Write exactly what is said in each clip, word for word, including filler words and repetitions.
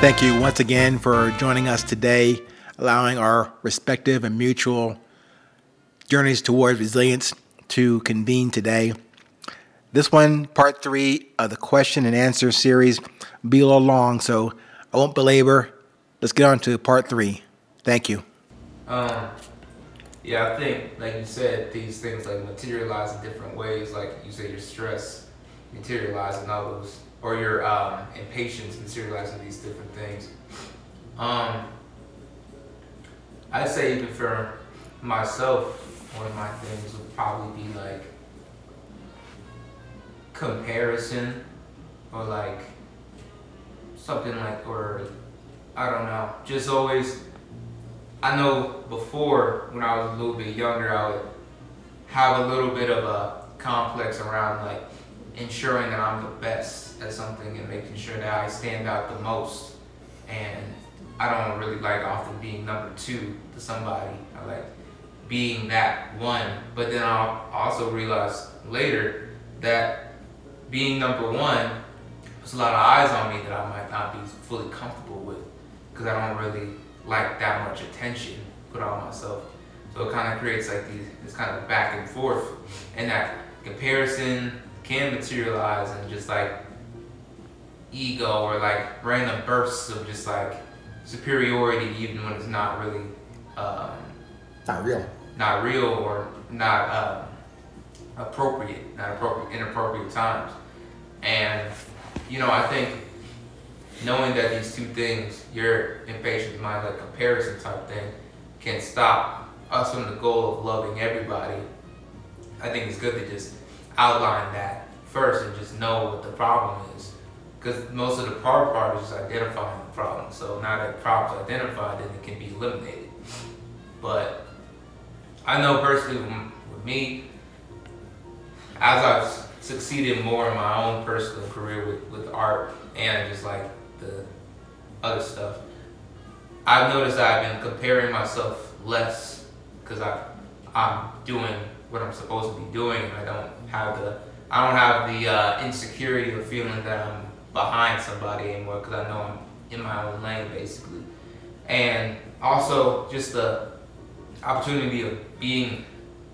Thank you once again for joining us today, allowing our respective and mutual journeys towards resilience to convene today. This one, part three of the question and answer series, will be a little long, so I won't belabor. Let's get on to part three. Thank you. Um, yeah, I think, like you said, these things like materialize in different ways. Like you said, your stress materializes in all those, or your um, impatience materializing these different things. Um, I'd say even for myself, one of my things would probably be like comparison, or like something like, or I don't know, just always, I know before when I was a little bit younger, I would have a little bit of a complex around like ensuring that I'm the best at something and making sure that I stand out the most. And I don't really like often being number two to somebody. I like being that one. But then I also realized later that being number one puts a lot of eyes on me that I might not be fully comfortable with, because I don't really like that much attention put on myself. So it kind of creates like these, this kind of back and forth, and that comparison can materialize in just like ego or like random bursts of just like superiority, even when it's not really um, not real, not real, or not uh, appropriate, not appropriate, inappropriate times. And you know, I think knowing that these two things, your impatience, my like comparison type thing, can stop us from the goal of loving everybody. I think it's good to just outline that first and just know what the problem is, because most of the hard part is just identifying the problem. So now that the problem's identified, then it can be eliminated. But I know personally with me, as I've succeeded more in my own personal career with, with art and just like the other stuff, I've noticed that I've been comparing myself less, because I I'm doing what I'm supposed to be doing, and I don't have the I don't have the uh, insecurity or feeling that I'm behind somebody anymore, because I know I'm in my own lane basically. And also just the opportunity of being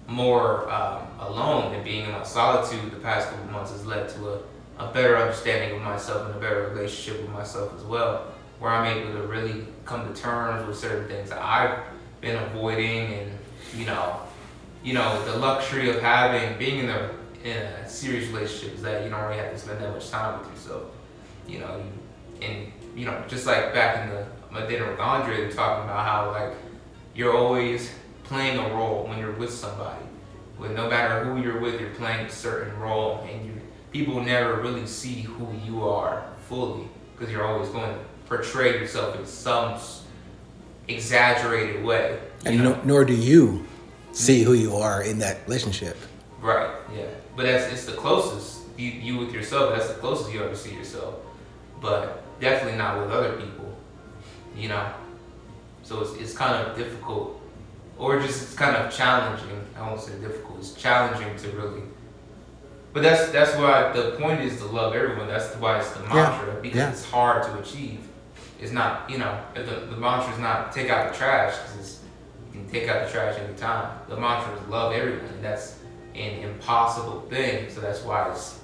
more um, alone and being in my solitude the past couple months has led to a, a better understanding of myself and a better relationship with myself as well, where I'm able to really come to terms with certain things that I've been avoiding. And you know, you know, the luxury of having, being in a, in a serious relationship is that you don't really have to spend that much time with yourself. You know, you, and you know, just like back in the, my dinner with Andre, they were talking about how like you're always playing a role when you're with somebody. When no matter who you're with, you're playing a certain role, and you, people never really see who you are fully, because you're always going to portray yourself in some exaggerated way. You and know? No, nor do you see who you are in that relationship. Right, yeah. But that's, it's the closest, you, you with yourself, that's the closest you ever see yourself. But definitely not with other people, you know? So it's it's kind of difficult, or just it's kind of challenging. I won't say difficult, it's challenging to really. But that's that's why the point is to love everyone. That's why it's the mantra, yeah. because yeah. it's hard to achieve. It's not, you know, the, the mantra is not take out the trash, because it's, and take out the trash every time. The mantra is love everyone, and that's an impossible thing, so that's why it's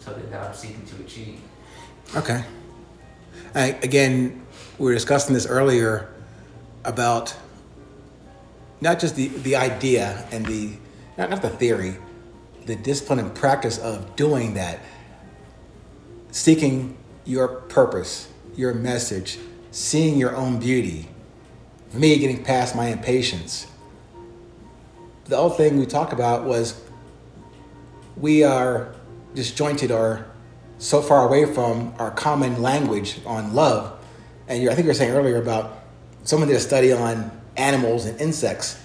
something that I'm seeking to achieve. Okay. I, again, we were discussing this earlier about not just the, the idea and the, not, not the theory, the discipline and practice of doing that, seeking your purpose, your message, seeing your own beauty, me getting past my impatience. The other thing we talked about was we are disjointed or so far away from our common language on love. And you're, I think you were saying earlier about someone did a study on animals and insects,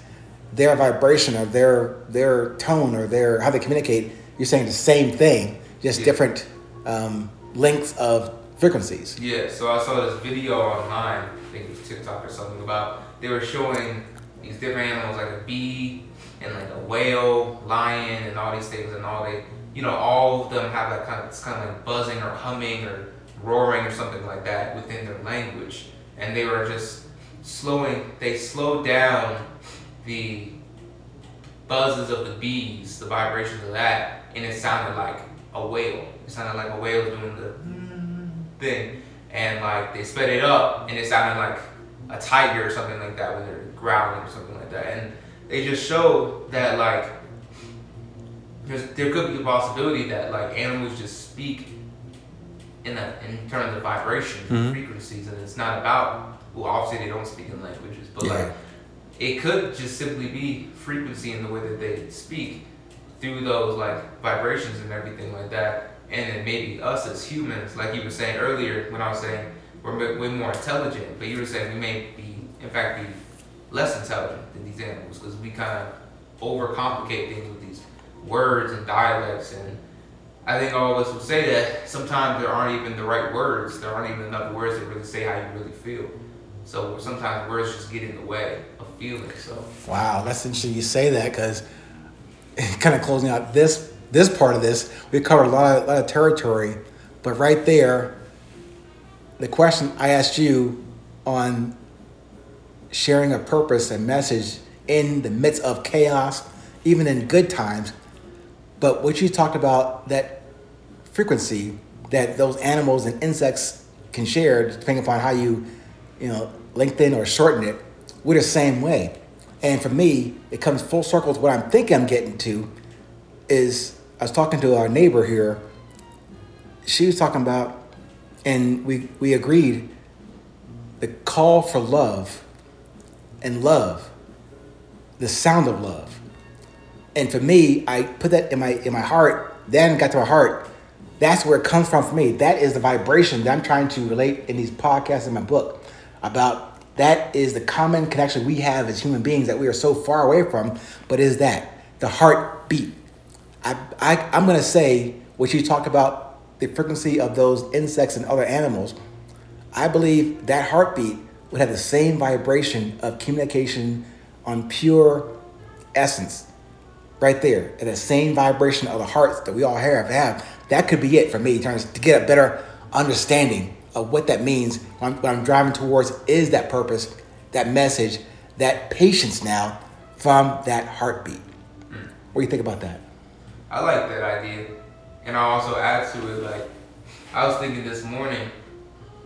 their vibration or their their tone or their how they communicate. You're saying the same thing, just yeah. different um, lengths of frequencies. Yeah, so I saw this video online, I think it was TikTok or something, about they were showing these different animals like a bee and like a whale, lion, and all these things, and all they, you know, all of them have that kind of, it's kind of like buzzing or humming or roaring or something like that within their language, and they were just slowing, they slowed down the buzzes of the bees, the vibrations of that, and it sounded like a whale. It sounded like a whale doing the thing, and like they sped it up, and it sounded like a tiger or something like that when they're growling or something like that. And they just showed that like there's, there could be a possibility that like animals just speak in that, in terms of the vibration, mm-hmm. frequencies, and it's not about, well, obviously they don't speak in languages, but yeah. like it could just simply be frequency in the way that they speak through those like vibrations and everything like that. And then maybe us as humans, like you were saying earlier, when I was saying we're way more intelligent, but you were saying we may be, in fact, be less intelligent than these animals because we kind of overcomplicate things with these words and dialects. And I think all of us would say that sometimes there aren't even the right words. There aren't even enough words that really say how you really feel. So sometimes words just get in the way of feeling. So wow, that's interesting you say that, because kind of closing out this this part of this, we covered a lot of, a lot of territory, but right there, the question I asked you on sharing a purpose and message in the midst of chaos, even in good times, but what you talked about, that frequency that those animals and insects can share, depending upon how you, you know, lengthen or shorten it, we're the same way. And for me, it comes full circle to what I'm thinking I'm getting to is, I was talking to our neighbor here. She was talking about, and we, we agreed, the call for love and love, the sound of love. And for me, I put that in my in my heart, then got to my heart. That's where it comes from for me. That is the vibration that I'm trying to relate in these podcasts and my book about. That is the common connection we have as human beings that we are so far away from, but is that, the heartbeat. I, I, I'm gonna say what you talked about, the frequency of those insects and other animals, I believe that heartbeat would have the same vibration of communication on pure essence right there. And the same vibration of the hearts that we all have, have. That could be it for me in terms to get a better understanding of what that means. What I'm, what I'm driving towards is that purpose, that message, that patience now from that heartbeat. Mm. What do you think about that? I like that idea. And I also add to it, like, I was thinking this morning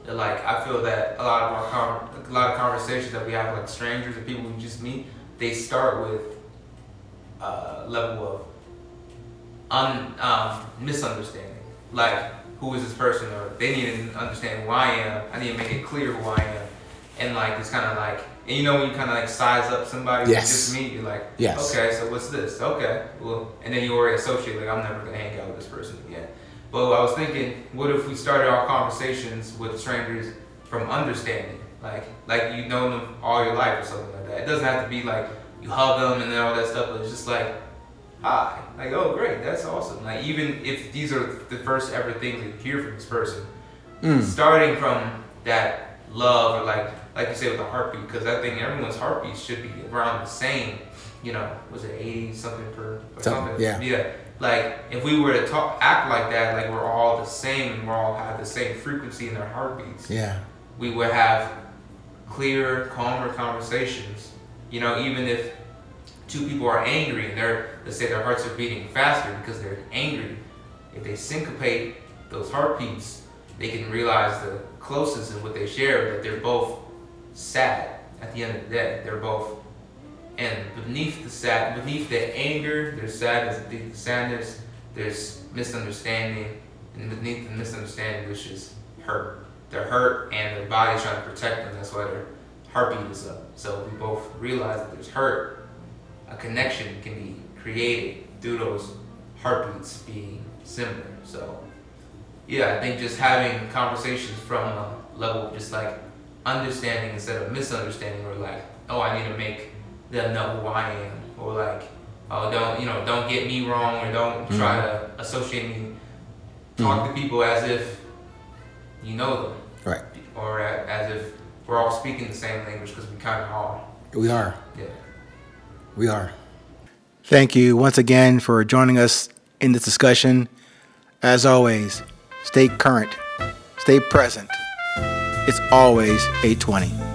that, like, I feel that a lot of our com- a lot of conversations that we have, like, strangers and people we just meet, they start with a level of un- um, misunderstanding. Like, who is this person? Or they need to understand who I am. I need to make it clear who I am. And, like, it's kind of like, and you know when you kind of, like, size up somebody yes. you just meet, you're like, yes. okay, so what's this? Okay, well, and then you already associate, like, I'm never going to hang out with this person again. But I was thinking, what if we started our conversations with strangers from understanding? Like, like you know them all your life or something like that. It doesn't have to be, like, you hug them and then all that stuff, but it's just like, hi. Like, oh, great, that's awesome. Like, even if these are the first ever things that you hear from this person, mm. starting from that love or, like, like you say with the heartbeat, because I think everyone's heartbeat should be around the same, you know, was it eighty something per, or something? Yeah. yeah. Like, if we were to talk, act like that, like we're all the same and we're all have the same frequency in our heartbeats. Yeah. We would have clearer, calmer conversations, you know, even if two people are angry and they're, let's say their hearts are beating faster because they're angry. If they syncopate those heartbeats, they can realize the closeness in what they share, that they're both sad at the end of the day. They're both, and beneath the sad, beneath the anger, there's sadness, beneath the sadness, there's misunderstanding, and beneath the misunderstanding, which is hurt. They're hurt, and their body's trying to protect them. That's why their heartbeat is up. So we both realize that there's hurt. A connection can be created through those heartbeats being similar. So, yeah, I think just having conversations from a level of just like understanding instead of misunderstanding, or like, oh, I need to make them know who I am, or like, oh, don't, you know, don't get me wrong, or don't mm-hmm. try to associate me. Talk mm-hmm. to people as if you know them, right? Or as if we're all speaking the same language, because we kind of are. We are. Yeah, we are. Thank you once again for joining us in this discussion. As always, stay current, Stay present. It's always eight twenty.